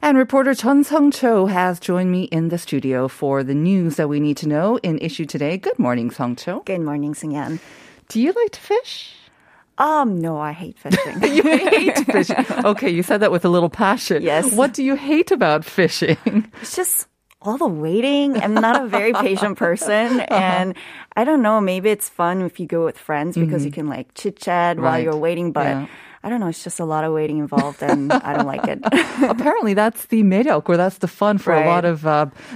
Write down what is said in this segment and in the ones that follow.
And reporter Jeon Sung-cho has joined me in the studio for the news that we need to know in issue today. Good morning, Sung-cho. Good morning, Seung-yeon. Do you like to fish? No, I hate fishing. You hate fishing. Okay, you said that with a little passion. Yes. What do you hate about fishing? It's just all the waiting. I'm not a very patient person. And I don't know, maybe it's fun if you go with friends because you can like chit-chat while you're waiting, but... Yeah. I don't know. It's just a lot of waiting involved, and I don't like it. Apparently, that's the 매력, or that's the fun for a lot of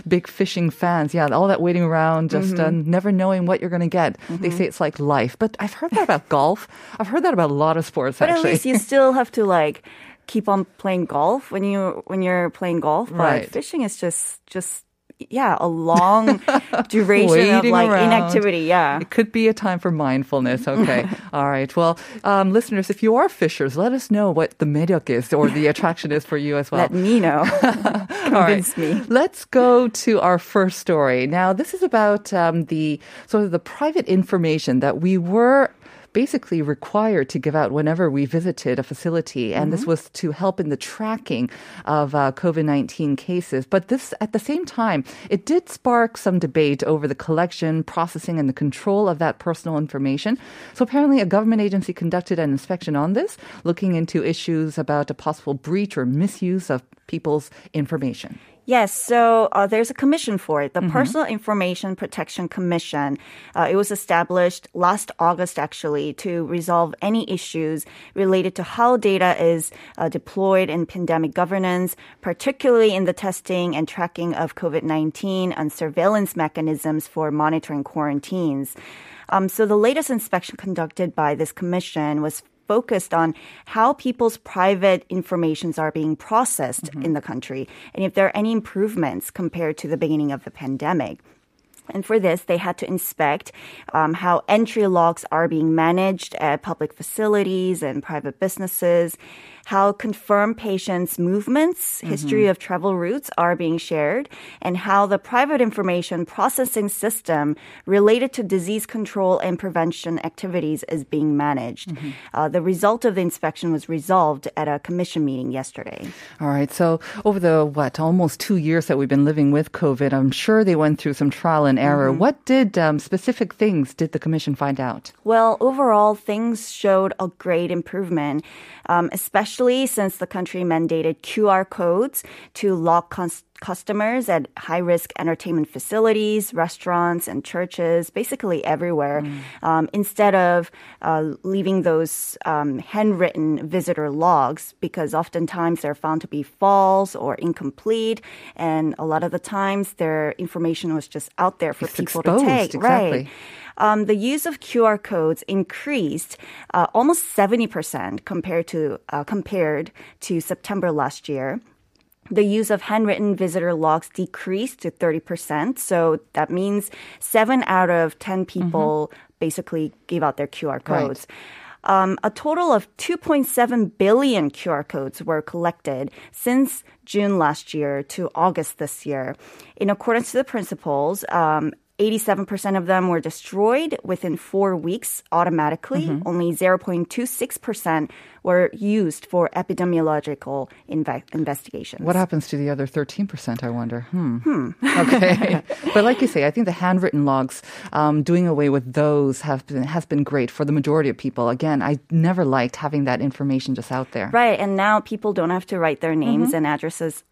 big fishing fans. Yeah, all that waiting around, just never knowing what you're going to get. They say it's like life. But I've heard that about golf. I've heard that about a lot of sports, but actually. But at least you still have to, like, keep on playing golf when you're playing golf. But fishing is just... Yeah, a long duration of like around. Inactivity. Yeah, it could be a time for mindfulness. Okay, all right. Well, listeners, if you are fishers, let us know what the 매력 is or the attraction is for you as well. Let me know. Convince me. Let's go to our first story. Now, this is about the sort of the private information that we were basically required to give out whenever we visited a facility. And this was to help in the tracking of COVID-19 cases. But this, at the same time, it did spark some debate over the collection, processing, and the control of that personal information. So apparently a government agency conducted an inspection on this, looking into issues about a possible breach or misuse of people's information. Yes, so there's a commission for it, the Personal Information Protection Commission. It was established last August, actually, to resolve any issues related to how data is deployed in pandemic governance, particularly in the testing and tracking of COVID-19 and surveillance mechanisms for monitoring quarantines. So the latest inspection conducted by this commission was focused on how people's private informations are being processed in the country and if there are any improvements compared to the beginning of the pandemic. And for this, they had to inspect how entry logs are being managed at public facilities and private businesses, how confirmed patients' movements, history of travel routes are being shared, and how the private information processing system related to disease control and prevention activities is being managed. The result of the inspection was resolved at a commission meeting yesterday. All right. So over the, almost 2 years that we've been living with COVID, I'm sure they went through some trial and error. What did specific things did the commission find out? Well, overall, things showed a great improvement, especially since the country mandated QR codes to lock customers at high-risk entertainment facilities, restaurants, and churches, basically everywhere, instead of leaving those handwritten visitor logs, because oftentimes they're found to be false or incomplete, and a lot of the times their information was just out there for people to take. Exactly. Right. The use of QR codes increased almost 70% compared to September last year. The use of handwritten visitor logs decreased to 30%. So that means 7 out of 10 people basically gave out their QR codes. Right. A total of 2.7 billion QR codes were collected since June last year to August this year. In accordance to the principles, 87% of them were destroyed within 4 weeks automatically. Only 0.26% were used for epidemiological investigations. What happens to the other 13%, I wonder? Okay. But like you say, I think the handwritten logs, doing away with those has been great for the majority of people. Again, I never liked having that information just out there. Right, and now people don't have to write their names and addresses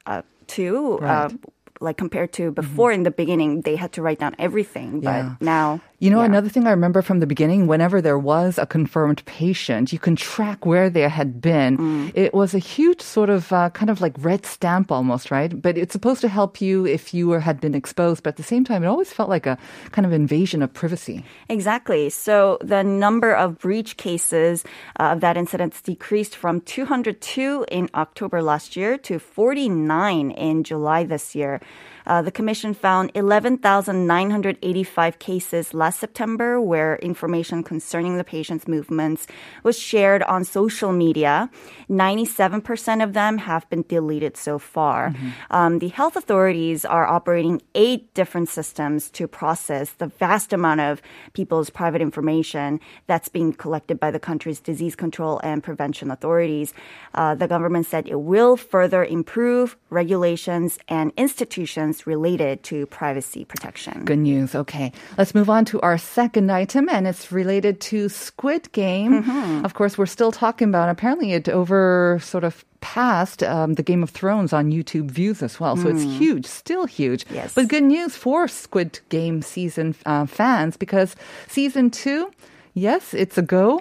too. Right. like compared to before in the beginning, they had to write down everything. But now... You know, another thing I remember from the beginning, whenever there was a confirmed patient, you can track where they had been. It was a huge sort of kind of like red stamp almost, right? But it's supposed to help you if you had been exposed. But at the same time, it always felt like a kind of invasion of privacy. Exactly. So the number of breach cases of that incident decreased from 202 in October last year to 49 in July this year. The commission found 11,985 cases last September where information concerning the patient's movements was shared on social media. 97% of them have been deleted so far. The health authorities are operating 8 different systems to process the vast amount of people's private information that's being collected by the country's disease control and prevention authorities. The government said it will further improve regulations and institutions related to privacy protection. Good news. Okay. Let's move on to our second item, and it's related to Squid Game. Of course, we're still talking about, apparently it over sort of passed the Game of Thrones on YouTube views as well. So it's huge, still huge. Yes. But good news for Squid Game season fans, because season 2... Yes, it's a go.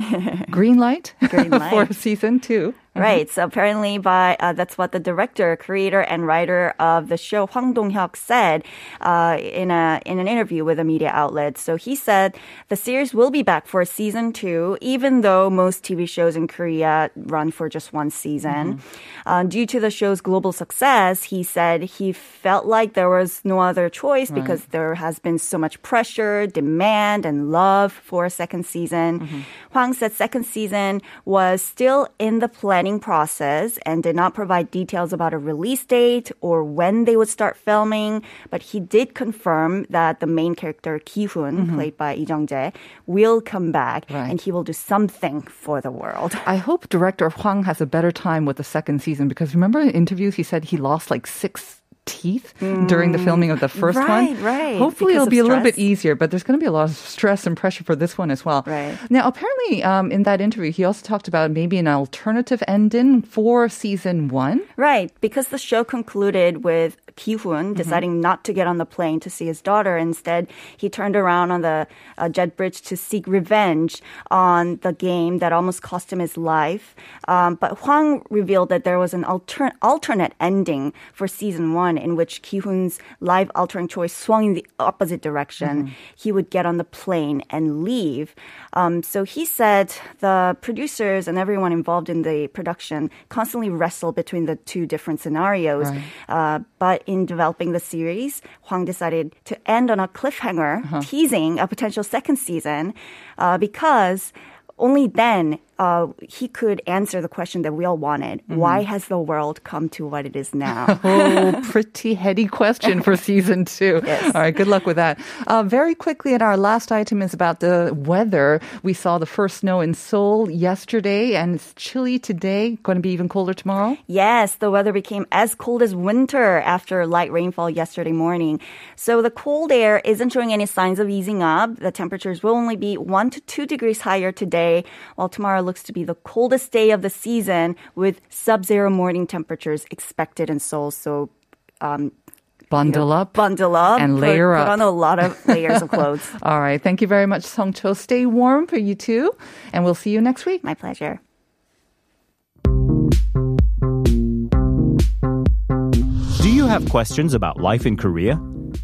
Green light. For season 2. Right. So apparently by that's what the director, creator, and writer of the show, Hwang Dong-hyuk, said in an interview with a media outlet. So he said the series will be back for season 2, even though most TV shows in Korea run for just one season. Due to the show's global success, he said he felt like there was no other choice because there has been so much pressure, demand, and love for a second season. Hwang said second season was still in the planning process and did not provide details about a release date or when they would start filming, but he did confirm that the main character Ki Hun, played by Lee Jung-jae, will come back and he will do something for the world. I hope director Hwang has a better time with the second season, because remember in interviews he said he lost like 6 teeth during the filming of the first one. Hopefully it'll be a little bit easier, but there's going to be a lot of stress and pressure for this one as well. Now, apparently in that interview, he also talked about maybe an alternative ending for season 1. Right, because the show concluded with Ki Hun deciding not to get on the plane to see his daughter. Instead, he turned around on the jet bridge to seek revenge on the game that almost cost him his life. But Hwang revealed that there was an alternate ending for season 1 in which Ki Hun's life-altering choice swung in the opposite direction. He would get on the plane and leave. So he said the producers and everyone involved in the production constantly wrestle between the two different scenarios. But in developing the series, Hwang decided to end on a cliffhanger, teasing a potential second season, because only then he could answer the question that we all wanted. Why has the world come to what it is now? Pretty heady question for season 2. All right, good luck with that. Very quickly, and our last item is about the weather. We saw the first snow in Seoul yesterday, and it's chilly today. Going to be even colder tomorrow? Yes, the weather became as cold as winter after light rainfall yesterday morning. So the cold air isn't showing any signs of easing up. The temperatures will only be 1 to 2 degrees higher today, while tomorrow looks to be the coldest day of the season, with sub-zero morning temperatures expected in Seoul. So bundle up and layer up. Put on a lot of layers of clothes. All right. Thank you very much, Sung-cho. Stay warm for you too. And we'll see you next week. My pleasure. Do you have questions about life in Korea?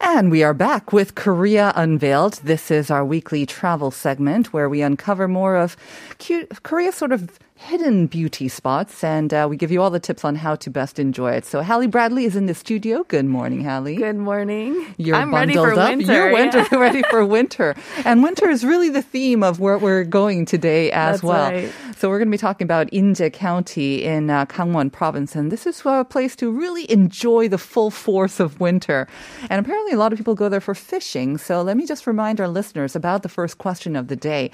And we are back with Korea Unveiled. This is our weekly travel segment where we uncover more of Korea's sort of hidden beauty spots, and we give you all the tips on how to best enjoy it. So Hallie Bradley is in the studio. Good morning, Hallie. Good morning. I'm ready for winter. You're ready for winter. And winter is really the theme of where we're going today as well. Right. So we're going to be talking about Inje County in Gangwon Province, and this is a place to really enjoy the full force of winter. And apparently a lot lot of people go there for fishing. So let me just remind our listeners about the first question of the day.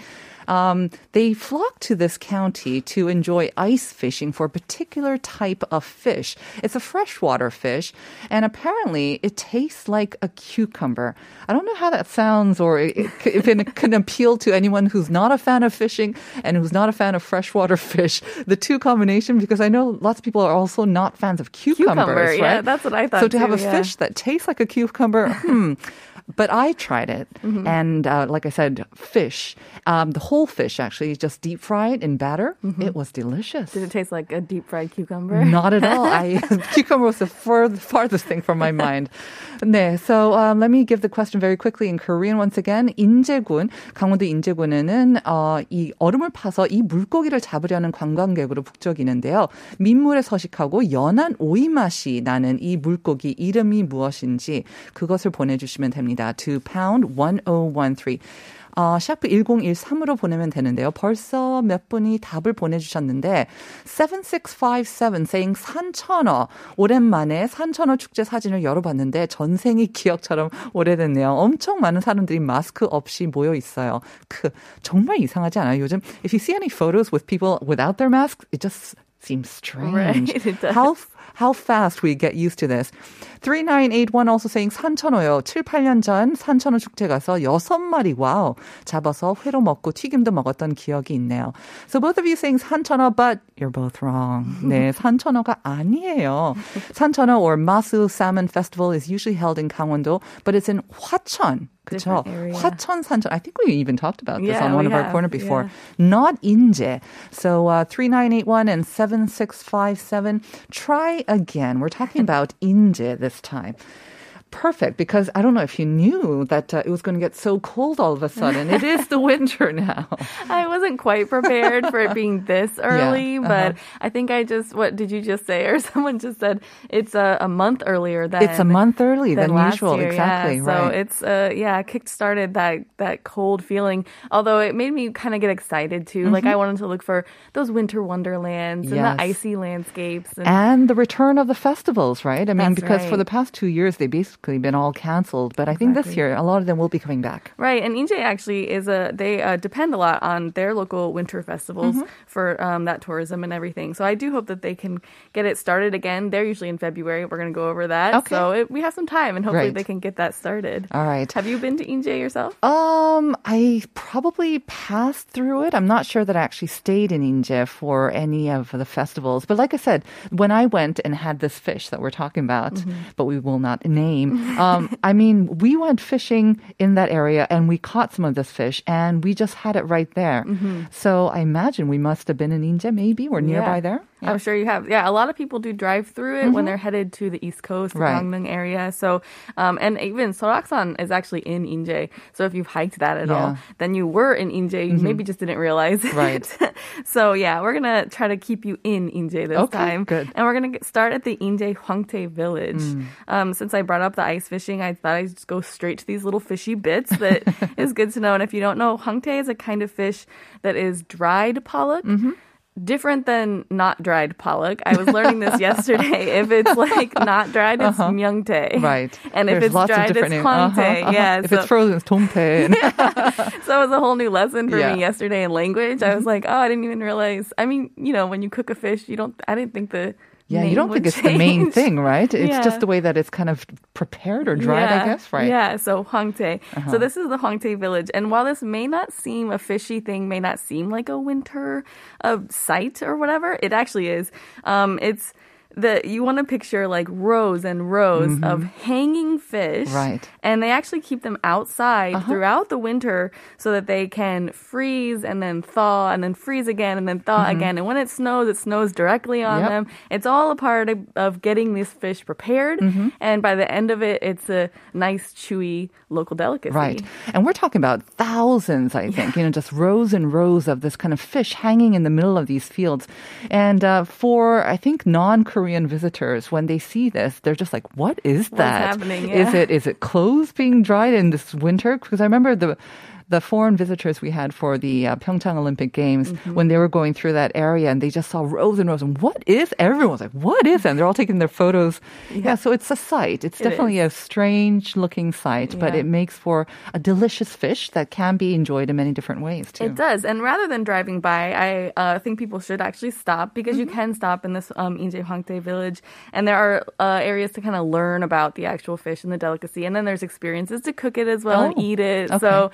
They flock to this county to enjoy ice fishing for a particular type of fish. It's a freshwater fish, and apparently it tastes like a cucumber. I don't know how that sounds or if it can appeal to anyone who's not a fan of fishing and who's not a fan of freshwater fish. The two combination, because I know lots of people are also not fans of cucumbers, yeah, right? That's what I thought. So to have a fish that tastes like a cucumber, But I tried it, and like I said, fish, the whole fish actually, just deep fried in batter. It was delicious. Did it taste like a deep fried cucumber? Not at all. Cucumber was the farthest thing from my mind. 네, so let me give the question very quickly in Korean once again. 인제군, 강원도 인제군에는 이 얼음을 파서 이 물고기를 잡으려는 관광객으로 북적이는데요. 민물에 서식하고 연한 오이 맛이 나는 이 물고기 이름이 무엇인지 그것을 보내주시면 됩니다. to pound 1013. 샤프 1013으로 보내면 되는데요. 벌써 몇 분이 답을 보내주셨는데 7657 saying 산천어. 오랜만에 산천어 축제 사진을 열어봤는데 전생이 기억처럼 오래됐네요. 엄청 많은 사람들이 마스크 없이 모여 있어요. 정말 이상하지 않아요? 요즘 if you see any photos with people without their masks, it just seems strange. Right, it does. How fast we get used to this. 3981 also saying 산천어요. 7, 8년 전 산천어 축제 가서 6마리 잡아서 회로 먹고 튀김도 먹었던 기억이 있네요. So both of you saying 산천어, but you're both wrong. 네, 산천어가 아니에요. 산천어 or Masu Salmon Festival is usually held in Gangwon-do, but it's in Hwacheon. 그렇죠. Hwacheon 산천. I think we even talked about this on one of our corner before. Not Inje. So 3981 and 7657. Try again. We're talking about Inje this time. Perfect, because I don't know if you knew that it was going to get so cold all of a sudden. It is the winter now. I wasn't quite prepared for it being this early, but I think what did you just say? Or someone just said it's a month earlier than It's a month early than usual, year, exactly. Yeah. Right. So it's, kick-started that cold feeling, although it made me kind of get excited too. Like I wanted to look for those winter wonderlands and the icy landscapes. And the return of the festivals, right? I mean, because for the past 2 years, they basically been all canceled, but I think this year a lot of them will be coming back. Right, and Inje actually they depend a lot on their local winter festivals for that tourism and everything. So I do hope that they can get it started again. They're usually in February. We're going to go over that. Okay. So we have some time, and hopefully they can get that started. All right. Have you been to Inje yourself? I probably passed through it. I'm not sure that I actually stayed in Inje for any of the festivals. But like I said, when I went and had this fish that we're talking about, but we will not name. I mean, we went fishing in that area and we caught some of this fish and we just had it right there. So I imagine we must have been in Inje maybe or nearby there. Yeah. I'm sure you have. Yeah, a lot of people do drive through it when they're headed to the East Coast, Gangneung area. So, and even Soraksan is actually in Inje. So if you've hiked that at all, then you were in Inje. You maybe just didn't realize it. Right. So yeah, we're going to try to keep you in Inje this time. Good. And we're going to start at the Inje Hwangtae village. Since I brought up the ice fishing, I thought I'd just go straight to these little fishy bits that is good to know. And if you don't know, hwangtae is a kind of fish that is dried pollock. Different than not dried pollock. I was learning this yesterday. If it's like not dried, it's myeongtae. Right. And if it's dried, it's hwangtae. Yeah. If it's frozen, it's tongtae. So it was a whole new lesson for me yesterday in language. I was like, oh, I didn't even realize. I mean, you know, when you cook a fish, I didn't think the name you don't think it's the main thing, right? It's just the way that it's kind of prepared or dried, I guess, right? Yeah, so hwangtae. So this is the Hwangtae village. And while this may not seem a fishy thing, may not seem like a winter sight or whatever, it actually is. It's you want to picture like rows and rows of hanging fish. Right. And they actually keep them outside throughout the winter so that they can freeze and then thaw and then freeze again and then thaw again. And when it snows directly on them. It's all a part of getting this fish prepared. And by the end of it, it's a nice, chewy local delicacy. Right. And we're talking about thousands, I think, you know, just rows and rows of this kind of fish hanging in the middle of these fields. And for, I think, Korean visitors, when they see this, they're just like, what is that? What's happening? Is it clothes being dried in this winter? Because I remember the the foreign visitors we had for the PyeongChang Olympic Games, mm-hmm. when they were going through that area and they just saw rows and rows and what is? Everyone's like, what is? And they're all taking their photos. Yeah, so it's a sight. It's definitely a strange looking sight, but it makes for a delicious fish that can be enjoyed in many different ways too. It does. And rather than driving by, I think people should actually stop because mm-hmm. you can stop in this Inje Hwangtae village and there are areas to kind of learn about the actual fish and the delicacy. And then there's experiences to cook it as well and eat it. Okay. So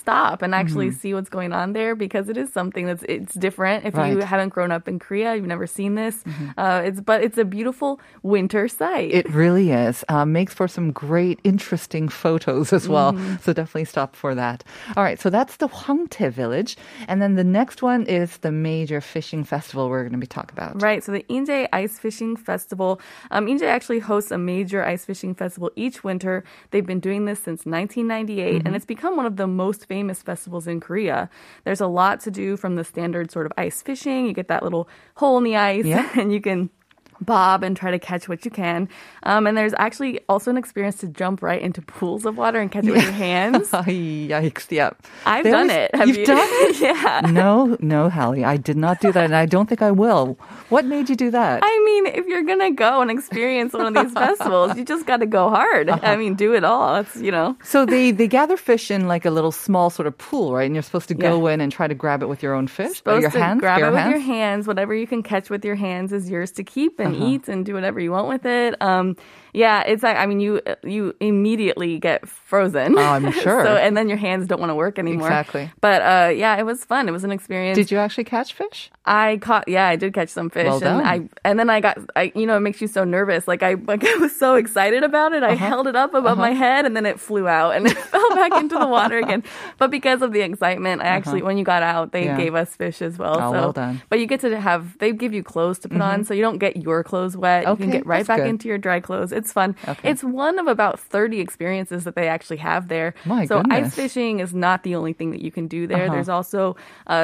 stop and actually mm-hmm. see what's going on there because it is something that's different. If you haven't grown up in Korea, you've never seen this. Mm-hmm. But it's a beautiful winter sight. It really is. Makes for some great, interesting photos as well. Mm-hmm. So definitely stop for that. All right. So that's the Hwangtae village. And then the next one is the major fishing festival we're going to be talking about. Right. So the Inje Ice Fishing Festival. Inje actually hosts a major ice fishing festival each winter. They've been doing this since 1998, mm-hmm. and it's become one of the most famous festivals in Korea. There's a lot to do from the standard sort of ice fishing. You get that little hole in the ice, and you can bob and try to catch what you can. And there's actually also an experience to jump right into pools of water and catch it with your hands. Yikes, yep. I've done it. Have you? You've done it? Yeah. No, Hallie, I did not do that, and I don't think I will. What made you do that? I mean, if you're going to go and experience one of these festivals, you just got to go hard. Uh-huh. I mean, do it all. It's. So they gather fish in like a little small sort of pool, right? And you're supposed to go in and try to grab it with your own fish? Your hands. Whatever you can catch with your hands is yours to keep and eat and do whatever you want with it. It's like, I mean, you immediately get frozen. Oh, I'm sure. And then your hands don't want to work anymore. Exactly. But it was fun. It was an experience. Did you actually catch fish? I did catch some fish. Well done. And then it makes you so nervous. I was so excited about it. I held it up above my head and then it flew out and it fell back into the water again. But because of the excitement, I actually, when you got out, they gave us fish as well. Oh, well done. But you get to they give you clothes to put on, so you don't get your clothes wet. You can get right back into your dry clothes. It's fun. Okay. It's one of about 30 experiences that they actually have there. Ice fishing is not the only thing that you can do there. There's also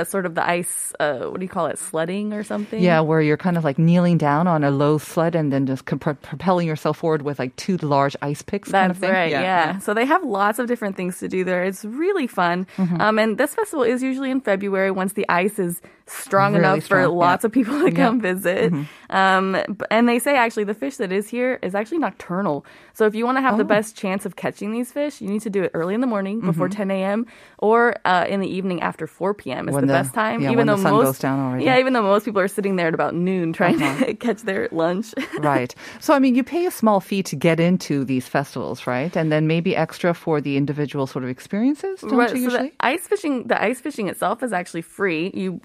sort of the ice, what do you call it, sledding or something? Yeah, where you're kind of like kneeling down on a low sled and then just propelling yourself forward with like two large ice picks. That's kind of thing. Right, yeah. So they have lots of different things to do there. It's really fun. Mm-hmm. And this festival is usually in February once the ice is strong enough for lots of people to come visit. Mm-hmm. And they say actually the fish that is here is actually nocturnal. So if you want to have the best chance of catching these fish, you need to do it early in the morning before 10 a.m. or in the evening after 4 p.m. is the best time. Yeah, even though the sun goes down already. Yeah, even though most people are sitting there at about noon trying to catch their lunch. Right. So, I mean, you pay a small fee to get into these festivals, right? And then maybe extra for the individual sort of experiences, don't you usually? The ice fishing itself is actually free. If you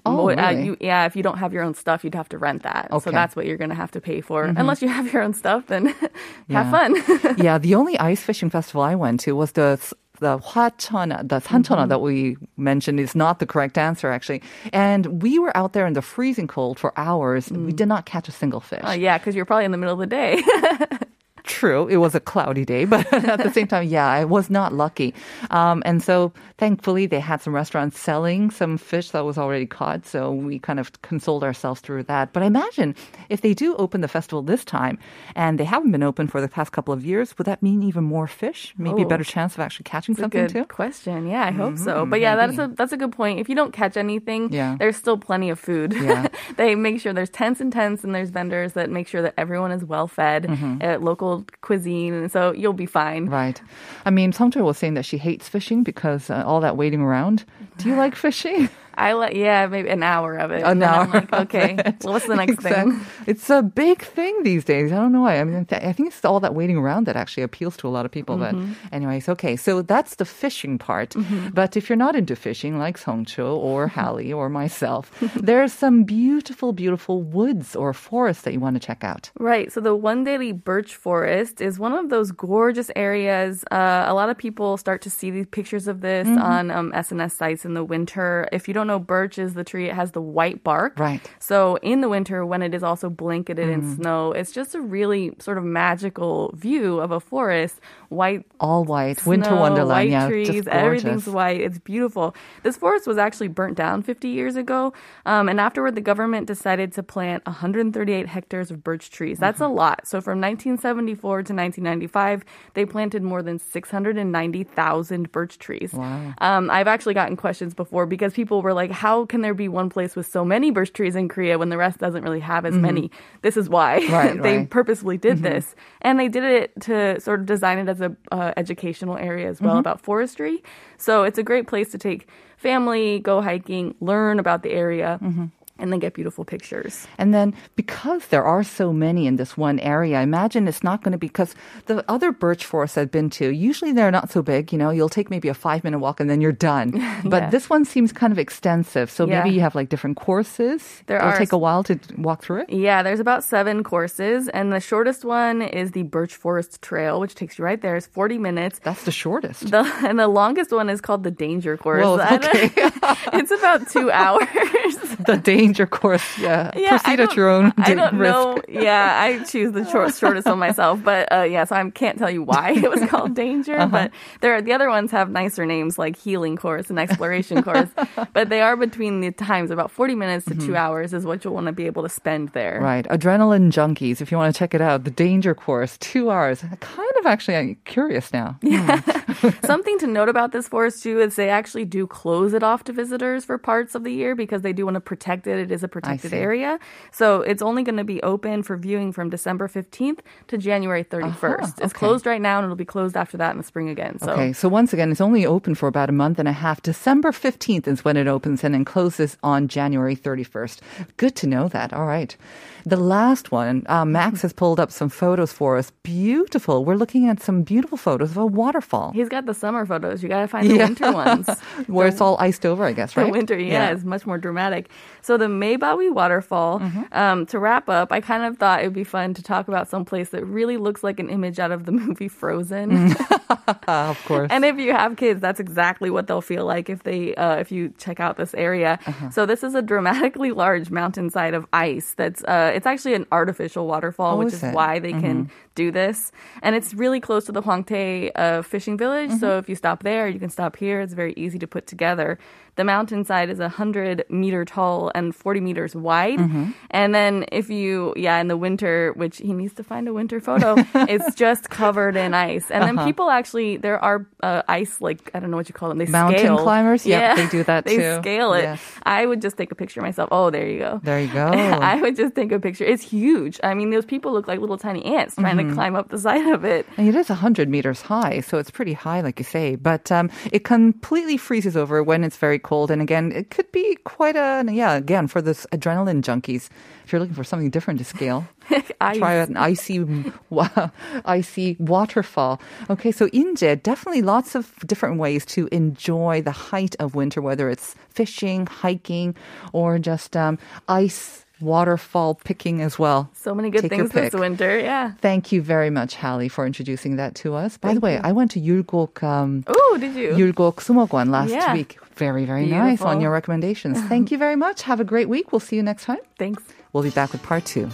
don't have your own stuff, you'd have to rent that. Okay. So that's what you're going to have to pay for. Mm-hmm. Unless you have your own stuff, then have fun. The only ice fishing festival I went to was the Hwachona, the Sanchona that we mentioned is not the correct answer, actually. And we were out there in the freezing cold for hours. Mm. We did not catch a single fish. Oh, yeah, because you're probably in the middle of the day. True, it was a cloudy day, but at the same time, I was not lucky. And so thankfully, they had some restaurants selling some fish that was already caught, so we kind of consoled ourselves through that. But I imagine if they do open the festival this time, and they haven't been open for the past couple of years, would that mean even more fish? Maybe a better chance of actually catching something too? That's a good question. Yeah, I hope so. But that's a good point. If you don't catch anything, there's still plenty of food. Yeah. They make sure there's tents and tents, and there's vendors that make sure that everyone is well-fed at local cuisine, and so you'll be fine. Right. I mean, Sung-cho was saying that she hates fishing because all that waiting around. Do you like fishing? I like, maybe an hour of it. An hour. I'm like, okay, well, what's the next thing? It's a big thing these days. I don't know why. I mean, I think it's all that waiting around that actually appeals to a lot of people. Mm-hmm. But anyways, okay. So that's the fishing part. Mm-hmm. But if you're not into fishing, like Sung-cho or Hallie or myself, there's some beautiful, beautiful woods or forests that you want to check out. Right. So the Wendeli Birch Forest is one of those gorgeous areas. A lot of people start to see these pictures of this on SNS sites in the winter. If you don't don't know, birch is the tree. It has the white bark. Right. So in the winter, when it is also blanketed in snow, it's just a really sort of magical view of a forest. White. All white. Snow, winter wonderland. White trees. Everything's white. It's beautiful. This forest was actually burnt down 50 years ago. And afterward, the government decided to plant 138 hectares of birch trees. That's a lot. So from 1974 to 1995, they planted more than 690,000 birch trees. Wow. I've actually gotten questions before because people were like, how can there be one place with so many birch trees in Korea when the rest doesn't really have as many? This is why. Right, they purposely did this. And they did it to sort of design it as an educational area as well about forestry. So it's a great place to take family, go hiking, learn about the area. And then get beautiful pictures. And then because there are so many in this one area, I imagine it's not going to be, because the other birch forests I've been to, usually they're not so big. You know, you'll take maybe a 5-minute walk and then you're done. But this one seems kind of extensive. So maybe you have like different courses. It'll take a while to walk through it. Yeah, there's about 7 courses. And the shortest one is the Birch Forest Trail, which takes you right there. It's 40 minutes. That's the shortest. And the longest one is called the Danger Course. Whoa, okay. It's about 2 hours. The Danger Course, yeah. Proceed at your own risk. I don't know. Yeah, I choose the shortest one myself. But yeah, so I can't tell you why it was called Danger. But the other ones have nicer names like Healing Course and Exploration Course. But they are between the times. About 40 minutes to 2 hours is what you'll want to be able to spend there. Right. Adrenaline junkies, if you want to check it out, the Danger Course, 2 hours. Kind of actually, I'm curious now. Yeah. Something to note about this forest, too, is they actually do close it off to visitors for parts of the year because they do want to protect it. It is a protected area. So it's only going to be open for viewing from December 15th to January 31st. It's closed right now and it'll be closed after that in the spring again. So. Okay. So once again, it's only open for about a month and a half. December 15th is when it opens and then closes on January 31st. Good to know that. All right. The last one, Max has pulled up some photos for us. Beautiful. We're looking at some beautiful photos of a waterfall. He's got the summer photos. You got to find the winter ones. Where it's all iced over, I guess, right? The winter, yeah. It's much more dramatic. So the Meibawi waterfall, to wrap up, I kind of thought it would be fun to talk about some place that really looks like an image out of the movie Frozen. Of course. And if you have kids, that's exactly what they'll feel like if they if you check out this area. So this is a dramatically large mountainside of ice. That's it's actually an artificial waterfall, which is why they can do this. And it's really close to the Hwangtae fishing village. So if you stop there, you can stop here. It's very easy to put together. The mountainside is 100 meter tall and 40 meters wide. And then if you, in the winter, which he needs to find a winter photo, it's just covered in ice. And then people actually, there are ice, like, I don't know what you call them. They mountain scale. Mountain climbers? Yeah, they do that too. They scale it. Yes. I would just take a picture myself. Oh, there you go. There you go. I would just take a picture. It's huge. I mean, those people look like little tiny ants trying to climb up the side of it. And it is 100 meters high, so it's pretty high, like you say. But it completely freezes over when it's very cold. And again, it could be quite a, again, for this adrenaline junkies, if you're looking for something different to scale, try an icy waterfall. Okay, so Inje, definitely lots of different ways to enjoy the height of winter, whether it's fishing, hiking, or just ice waterfall picking as well. So many good things this winter, yeah. Thank you very much, Hallie, for introducing that to us. By the way, I went to Yulgok Yulgok Sumokwan last week. Very, very nice on your recommendations. Thank you very much. Have a great week. We'll see you next time. Thanks. We'll be back with part 2.